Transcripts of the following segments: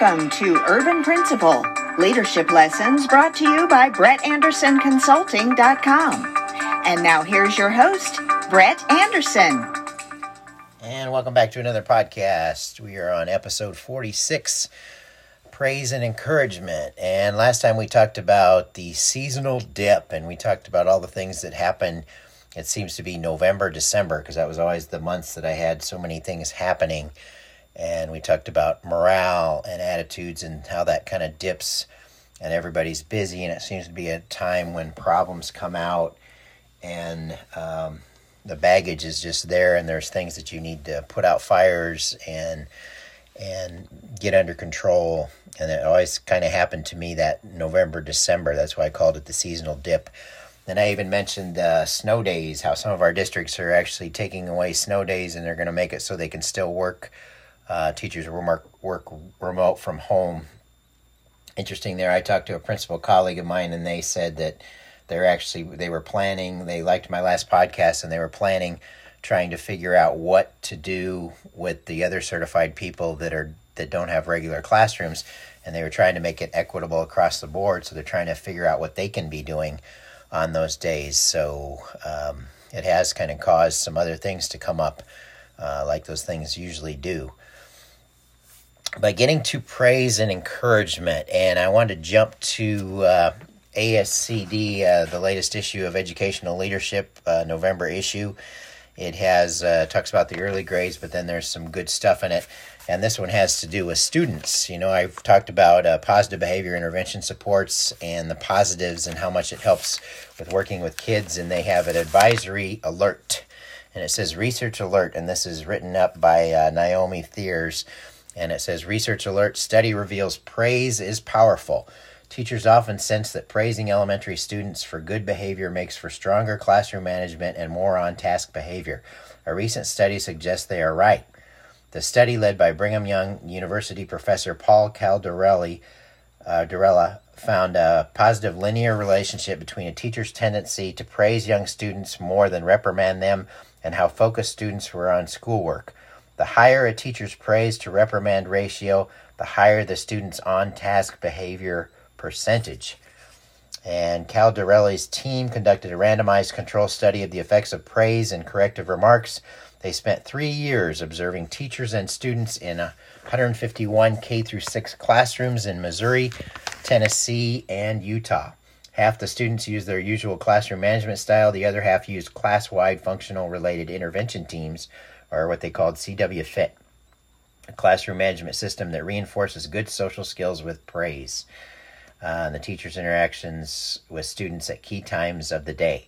Welcome to Urban Principle, leadership lessons brought to you by BrettAndersonConsulting.com. And now here's your host, Brett Anderson. And welcome back to another podcast. We are on episode 46, Praise and Encouragement. And last time we talked about the seasonal dip, and we talked about all the things that happen. It seems to be November, December, because that was always the months that I had so many things happening. And we talked about morale and attitudes and how that kind of dips and everybody's busy. And it seems to be a time when problems come out and the baggage is just there. And there's things that you need to put out fires and get under control. And it always kind of happened to me that November, December. That's why I called it the seasonal dip. And I even mentioned snow days, how some of our districts are actually taking away snow days and they're going to make it so they can still work. Teachers work remote from home. Interesting there. I talked to a principal colleague of mine, and they said that they liked my last podcast, and they were planning, trying to figure out what to do with the other certified people that don't have regular classrooms, and they were trying to make it equitable across the board. So they're trying to figure out what they can be doing on those days. So it has kind of caused some other things to come up, like those things usually do. By getting to praise and encouragement, and I want to jump to ASCD, the latest issue of Educational Leadership, November issue. It has talks about the early grades, but then there's some good stuff in it. And this one has to do with students. You know, I've talked about positive behavior intervention supports and the positives and how much it helps with working with kids. And they have an advisory alert. And it says research alert. And this is written up by Naomi Thiers. And it says, research alert, study reveals praise is powerful. Teachers often sense that praising elementary students for good behavior makes for stronger classroom management and more on-task behavior. A recent study suggests they are right. The study led by Brigham Young University professor Paul Caldarelli found a positive linear relationship between a teacher's tendency to praise young students more than reprimand them and how focused students were on schoolwork. The higher a teacher's praise to reprimand ratio, the higher the student's on-task behavior percentage. And Caldarelli's team conducted a randomized control study of the effects of praise and corrective remarks. They spent 3 years observing teachers and students in 151 K-6 classrooms in Missouri, Tennessee, and Utah. Half the students used their usual classroom management style. The other half used class-wide functional related intervention teams, or what they called CW Fit, a classroom management system that reinforces good social skills with praise, and the teacher's interactions with students at key times of the day.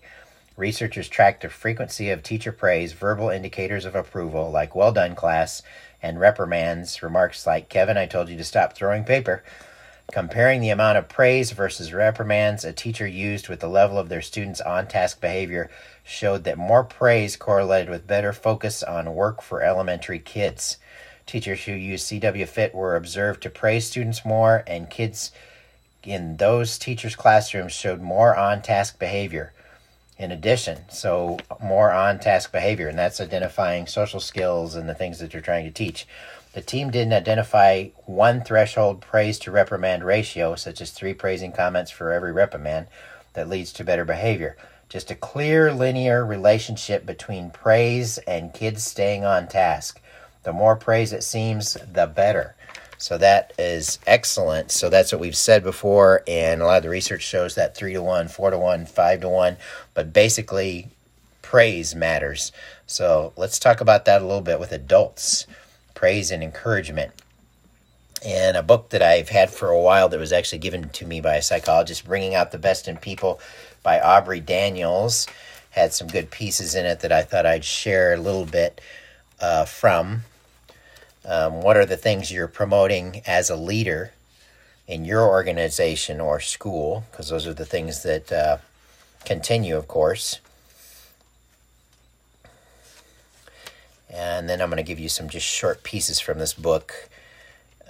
Researchers tracked the frequency of teacher praise, verbal indicators of approval like well done class, and reprimands, remarks like, Kevin, I told you to stop throwing paper. Comparing the amount of praise versus reprimands a teacher used with the level of their students' on-task behavior showed that more praise correlated with better focus on work for elementary kids. Teachers who used CW Fit were observed to praise students more, and kids in those teachers' classrooms showed more on-task behavior. In addition, so more on-task behavior, and that's identifying social skills and the things that you're trying to teach. The team didn't identify one threshold praise to reprimand ratio, such as 3 praising comments for every reprimand, that leads to better behavior. Just a clear linear relationship between praise and kids staying on task. The more praise it seems, the better. So that is excellent. So that's what we've said before, and a lot of the research shows that 3-to-1, 4-to-1, 5-to-1, but basically praise matters. So let's talk about that a little bit with adults. Praise and encouragement. And a book that I've had for a while that was actually given to me by a psychologist, Bringing Out the Best in People by Aubrey Daniels, had some good pieces in it that I thought I'd share a little bit from. What are the things you're promoting as a leader in your organization or school? Because those are the things that continue, of course. And then I'm going to give you some just short pieces from this book.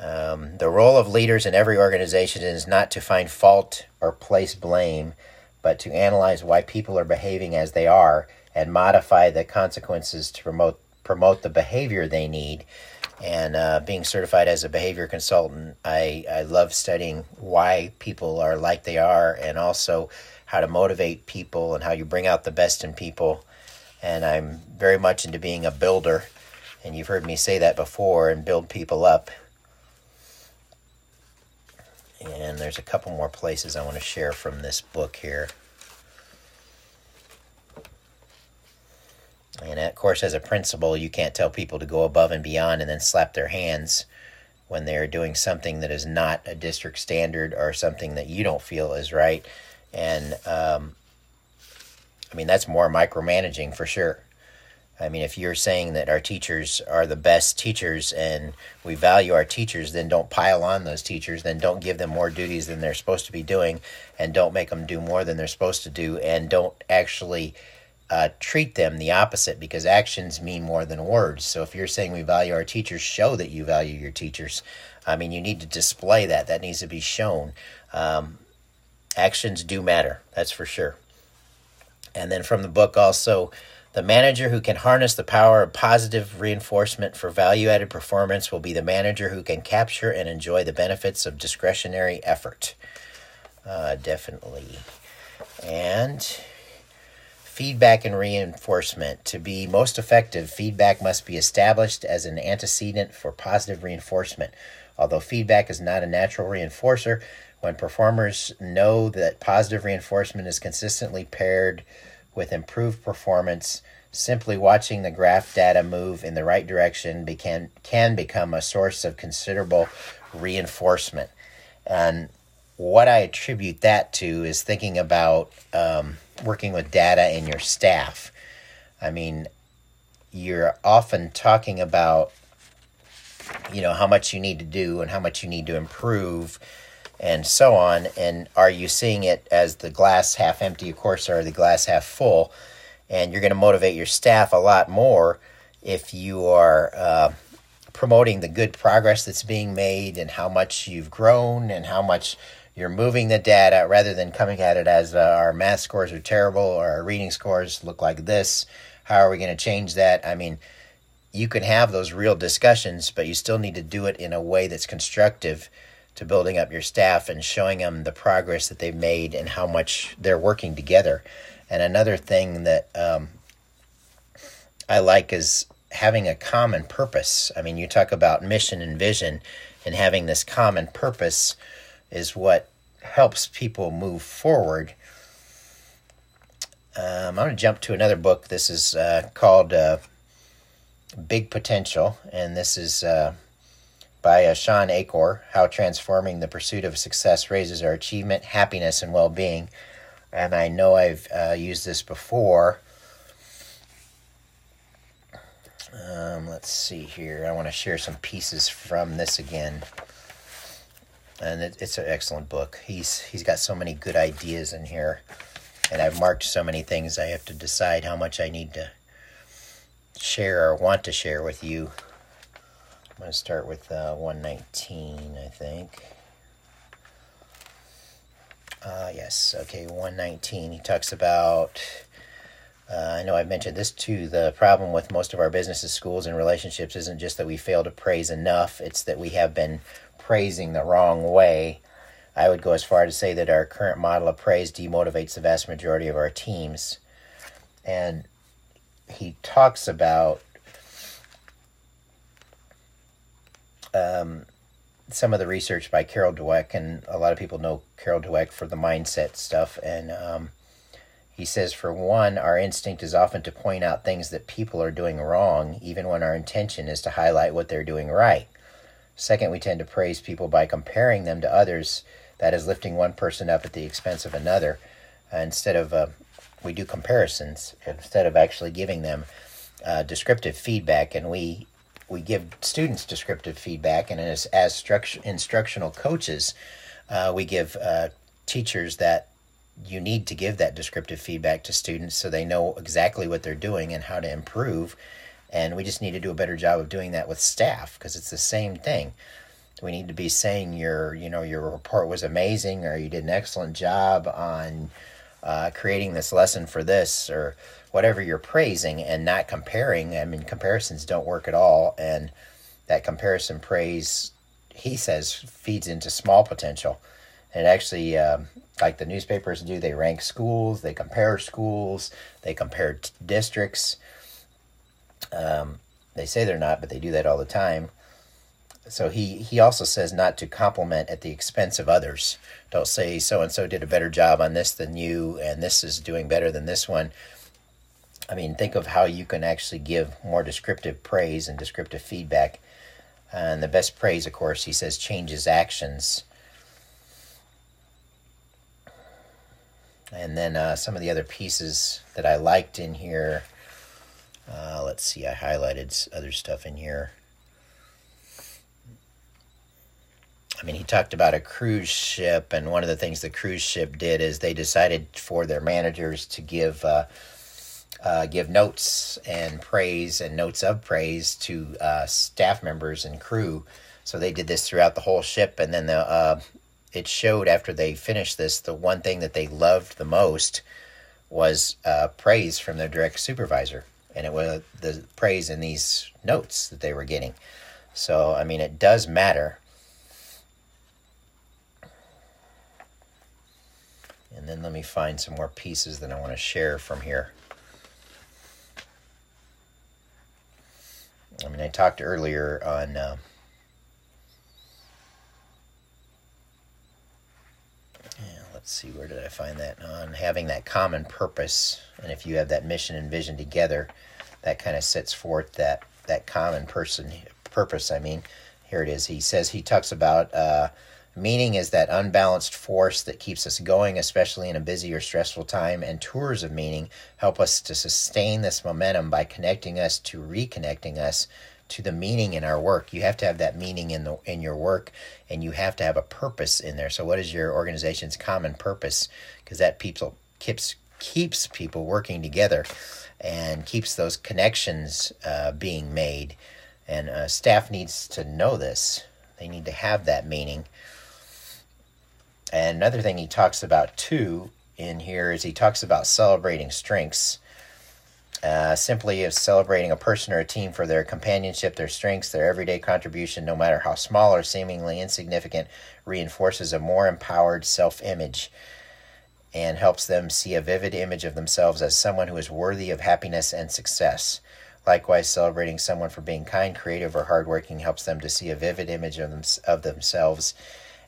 The role of leaders in every organization is not to find fault or place blame, but to analyze why people are behaving as they are and modify the consequences to promote the behavior they need. And being certified as a behavior consultant, I love studying why people are like they are, and also how to motivate people and how you bring out the best in people. And I'm very much into being a builder. And you've heard me say that before, and build people up. And there's a couple more places I want to share from this book here. And of course, as a principal, you can't tell people to go above and beyond and then slap their hands when they're doing something that is not a district standard or something that you don't feel is right. And, I mean, that's more micromanaging for sure. I mean, if you're saying that our teachers are the best teachers and we value our teachers, then don't pile on those teachers, then don't give them more duties than they're supposed to be doing, and don't make them do more than they're supposed to do, and don't actually treat them the opposite, because actions mean more than words. So if you're saying we value our teachers, show that you value your teachers. I mean, you need to display that. That needs to be shown. Actions do matter, that's for sure. And then from the book also, the manager who can harness the power of positive reinforcement for value-added performance will be the manager who can capture and enjoy the benefits of discretionary effort. Definitely. And feedback and reinforcement. To be most effective, feedback must be established as an antecedent for positive reinforcement. Although feedback is not a natural reinforcer, when performers know that positive reinforcement is consistently paired with improved performance, simply watching the graph data move in the right direction can become a source of considerable reinforcement. And what I attribute that to is thinking about working with data and your staff. I mean, you're often talking about, you know, how much you need to do and how much you need to improve and so on, and are you seeing it as the glass half empty, of course, or the glass half full? And you're going to motivate your staff a lot more if you are promoting the good progress that's being made and how much you've grown and how much you're moving the data, rather than coming at it as our math scores are terrible or our reading scores look like this. How are we going to change that? I mean, you can have those real discussions, but you still need to do it in a way that's constructive to building up your staff and showing them the progress that they've made and how much they're working together. And another thing that I like is having a common purpose. I mean, you talk about mission and vision, and having this common purpose is what helps people move forward. I'm going to jump to another book. This is called Big Potential, and this is by Sean Achor, How Transforming the Pursuit of Success Raises Our Achievement, Happiness, and Well-Being. And I know I've used this before. Let's see here. I want to share some pieces from this again. And it's an excellent book. He's got so many good ideas in here. And I've marked so many things. I have to decide how much I need to share or want to share with you. I'm going to start with 119, I think. Yes, okay, 119. He talks about, I know I've mentioned this too, the problem with most of our businesses, schools, and relationships isn't just that we fail to praise enough, it's that we have been praising the wrong way. I would go as far to say that our current model of praise demotivates the vast majority of our teams. And he talks about some of the research by Carol Dweck, and a lot of people know Carol Dweck for the mindset stuff. And he says, for one, our instinct is often to point out things that people are doing wrong, even when our intention is to highlight what they're doing right. Second, we tend to praise people by comparing them to others. That is lifting one person up at the expense of another. Instead of, we do comparisons instead of actually giving them descriptive feedback. And we give students descriptive feedback, and as instructional coaches, we give teachers that you need to give that descriptive feedback to students so they know exactly what they're doing and how to improve. And we just need to do a better job of doing that with staff, because it's the same thing. We need to be saying your report was amazing, or you did an excellent job on creating this lesson for this, or whatever you're praising, and not comparing. I mean, comparisons don't work at all, and that comparison praise, he says, feeds into small potential. And actually, like the newspapers do, they rank schools, they compare schools, they compare districts. They say they're not, but they do that all the time. So he also says not to compliment at the expense of others. Don't say so-and-so did a better job on this than you, and this is doing better than this one. I mean, think of how you can actually give more descriptive praise and descriptive feedback. And the best praise, of course, he says, changes actions. And then some of the other pieces that I liked in here. Let's see, I highlighted other stuff in here. I mean, he talked about a cruise ship, and one of the things the cruise ship did is they decided for their managers to give notes and praise and notes of praise to staff members and crew. So they did this throughout the whole ship, and then it showed after they finished this, the one thing that they loved the most was praise from their direct supervisor, and it was the praise in these notes that they were getting. So, I mean, it does matter. And then let me find some more pieces that I want to share from here. I mean, I talked earlier on let's see, where did I find that? On having that common purpose. And if you have that mission and vision together, that kind of sets forth that common purpose. I mean, here it is. He says, he talks about meaning is that unbalanced force that keeps us going, especially in a busy or stressful time, and tours of meaning help us to sustain this momentum by reconnecting us to the meaning in our work. You have to have that meaning in your work, and you have to have a purpose in there. So what is your organization's common purpose? Because that keeps people working together and keeps those connections being made. And staff needs to know this. They need to have that meaning. And another thing he talks about, too, in here is he talks about celebrating strengths. Simply of celebrating a person or a team for their companionship, their strengths, their everyday contribution, no matter how small or seemingly insignificant, reinforces a more empowered self-image and helps them see a vivid image of themselves as someone who is worthy of happiness and success. Likewise, celebrating someone for being kind, creative, or hardworking helps them to see a vivid image of themselves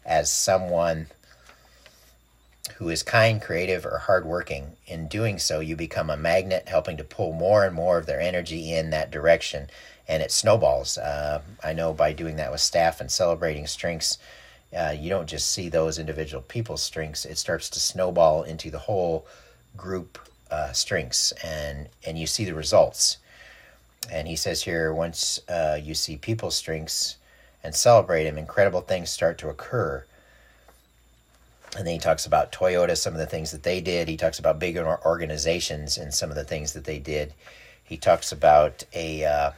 as someone who is kind, creative, or hardworking. In doing so, you become a magnet, helping to pull more and more of their energy in that direction, and it snowballs. I know by doing that with staff and celebrating strengths, you don't just see those individual people's strengths. It starts to snowball into the whole group strengths, and you see the results. And he says here, once you see people's strengths and celebrate them, incredible things start to occur. And then he talks about Toyota, some of the things that they did. He talks about big organizations and some of the things that they did. He talks about a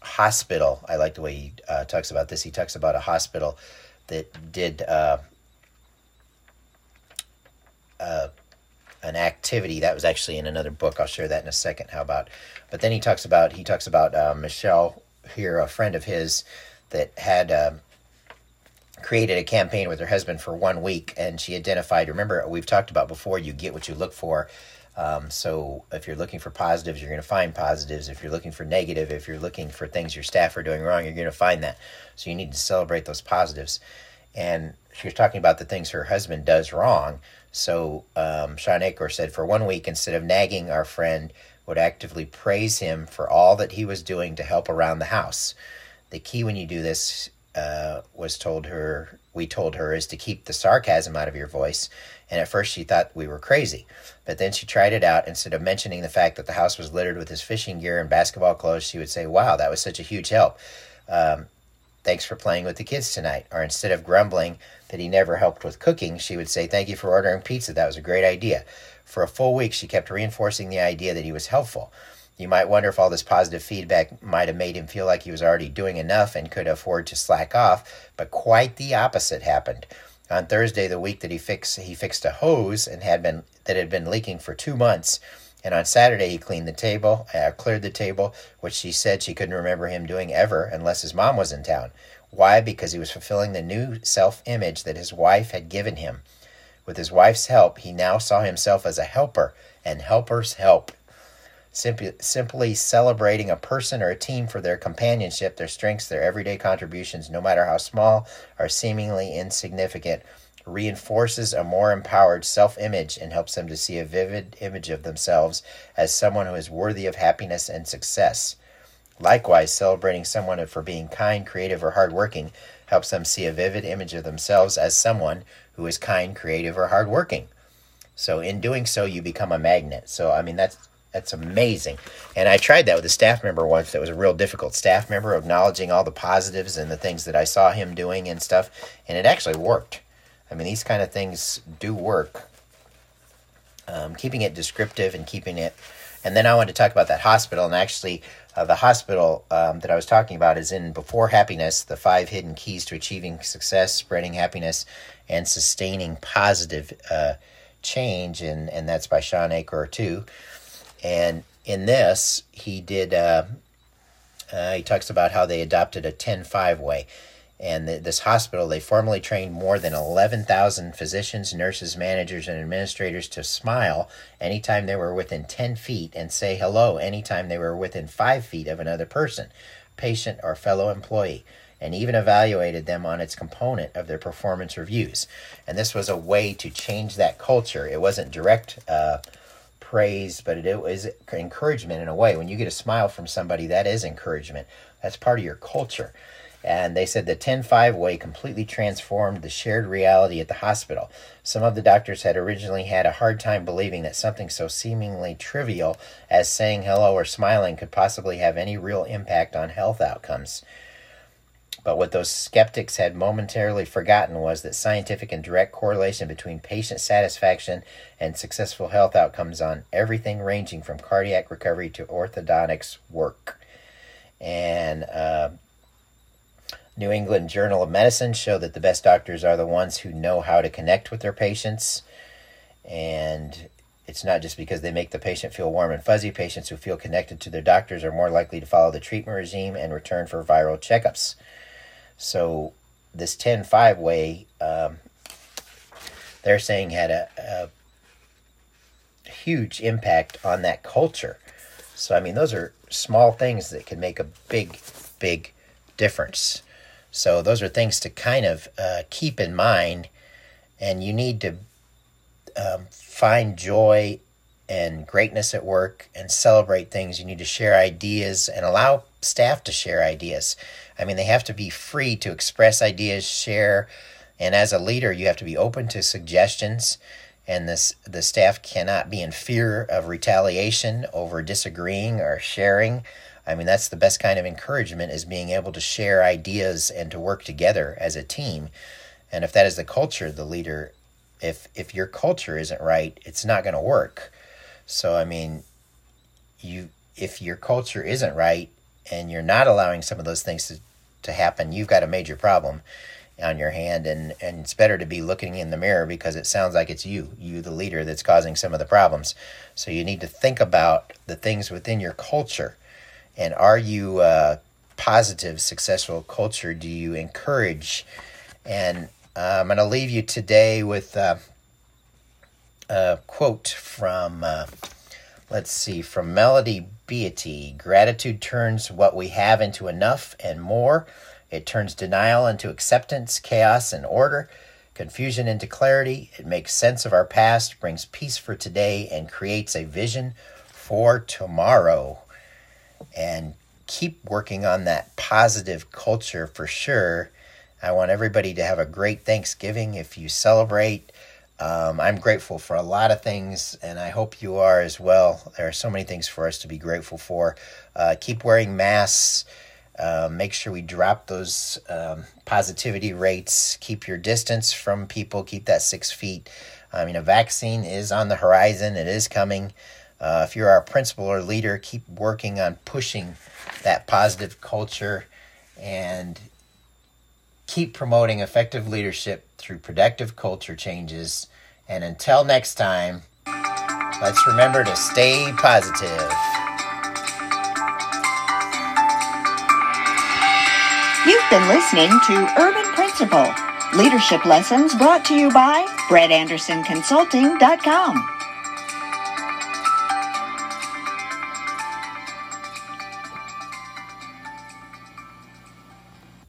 hospital. I like the way he talks about this. He talks about a hospital that did an activity that was actually in another book. I'll share that in a second. But then he talks about Michelle here, a friend of his that had created a campaign with her husband for 1 week, and she identified. Remember, we've talked about before, you get what you look for. So if you're looking for positives, you're going to find positives. If you're looking for negative, if you're looking for things your staff are doing wrong, you're going to find that. So you need to celebrate those positives. And she was talking about the things her husband does wrong. So Sean Achor said, for 1 week, instead of nagging, our friend would actively praise him for all that he was doing to help around the house. The key when you do this, we told her, is to keep the sarcasm out of your voice. And at first she thought we were crazy. But then she tried it out. Instead of mentioning the fact that the house was littered with his fishing gear and basketball clothes, she would say, wow, that was such a huge help. Thanks for playing with the kids tonight. Or instead of grumbling that he never helped with cooking, she would say, thank you for ordering pizza. That was a great idea. For a full week, she kept reinforcing the idea that he was helpful. You might wonder if all this positive feedback might have made him feel like he was already doing enough and could afford to slack off, but quite the opposite happened. On Thursday, the week that he fixed a hose that had been leaking for 2 months, And on Saturday, he cleared the table, which she said she couldn't remember him doing ever unless his mom was in town. Why? Because he was fulfilling the new self-image that his wife had given him. With his wife's help, he now saw himself as a helper, and helpers help. Simply celebrating a person or a team for their companionship, their strengths, their everyday contributions, no matter how small or seemingly insignificant, reinforces a more empowered self-image and helps them to see a vivid image of themselves as someone who is worthy of happiness and success. Likewise, celebrating someone for being kind, creative, or hardworking helps them see a vivid image of themselves as someone who is kind, creative, or hardworking. So in doing so, you become a magnet. So, that's amazing. And I tried that with a staff member once that was a real difficult staff member, acknowledging all the positives and the things that I saw him doing and stuff. And it actually worked. These kind of things do work. Keeping it descriptive and keeping it. And then I wanted to talk about that hospital. And actually, the hospital that I was talking about is in Before Happiness, the 5 hidden keys to achieving success, spreading happiness, and sustaining positive change. And that's by Sean Achor, too. And in this, he talks about how they adopted a 10-5 way. And this hospital, they formally trained more than 11,000 physicians, nurses, managers, and administrators to smile anytime they were within 10 feet and say hello anytime they were within 5 feet of another person, patient, or fellow employee, and even evaluated them on its component of their performance reviews. And this was a way to change that culture. It wasn't direct praise, but it was encouragement in a way. When you get a smile from somebody, that is encouragement. That's part of your culture. And they said the 10-5 way completely transformed the shared reality at the hospital. Some of the doctors had originally had a hard time believing that something so seemingly trivial as saying hello or smiling could possibly have any real impact on health outcomes. But what those skeptics had momentarily forgotten was that scientific and direct correlation between patient satisfaction and successful health outcomes on everything ranging from cardiac recovery to orthodontics work. And New England Journal of Medicine show that the best doctors are the ones who know how to connect with their patients. And it's not just because they make the patient feel warm and fuzzy. Patients who feel connected to their doctors are more likely to follow the treatment regime and return for viral checkups. So this 10-5 way, they're saying had a huge impact on that culture. So, those are small things that can make a big, big difference. So those are things to kind of keep in mind. And you need to find joy and greatness at work and celebrate things. You need to share ideas and allow staff to share ideas. They have to be free to express ideas, share, and as a leader, you have to be open to suggestions, and the staff cannot be in fear of retaliation over disagreeing or sharing. That's the best kind of encouragement, is being able to share ideas and to work together as a team. And if that is the culture, the leader, if your culture isn't right, it's not going to work. So, if your culture isn't right, and you're not allowing some of those things to happen, you've got a major problem on your hand. And it's better to be looking in the mirror, because it sounds like it's you, the leader, that's causing some of the problems. So you need to think about the things within your culture. And are you a positive, successful culture? Do you encourage? And I'm going to leave you today with a quote from... from Melody Beattie. Gratitude turns what we have into enough and more. It turns denial into acceptance, chaos and order, confusion into clarity. It makes sense of our past, brings peace for today, and creates a vision for tomorrow. And keep working on that positive culture for sure. I want everybody to have a great Thanksgiving if you celebrate. I'm grateful for a lot of things, and I hope you are as well. There are so many things for us to be grateful for. Keep wearing masks. Make sure we drop those positivity rates. Keep your distance from people. Keep that 6 feet. A vaccine is on the horizon. It is coming. If you're our principal or leader, keep working on pushing that positive culture and keep promoting effective leadership through productive culture changes. And until next time, Let's remember to stay positive. You've been listening to Urban Principle, leadership lessons brought to you by BrettAndersonConsulting.com.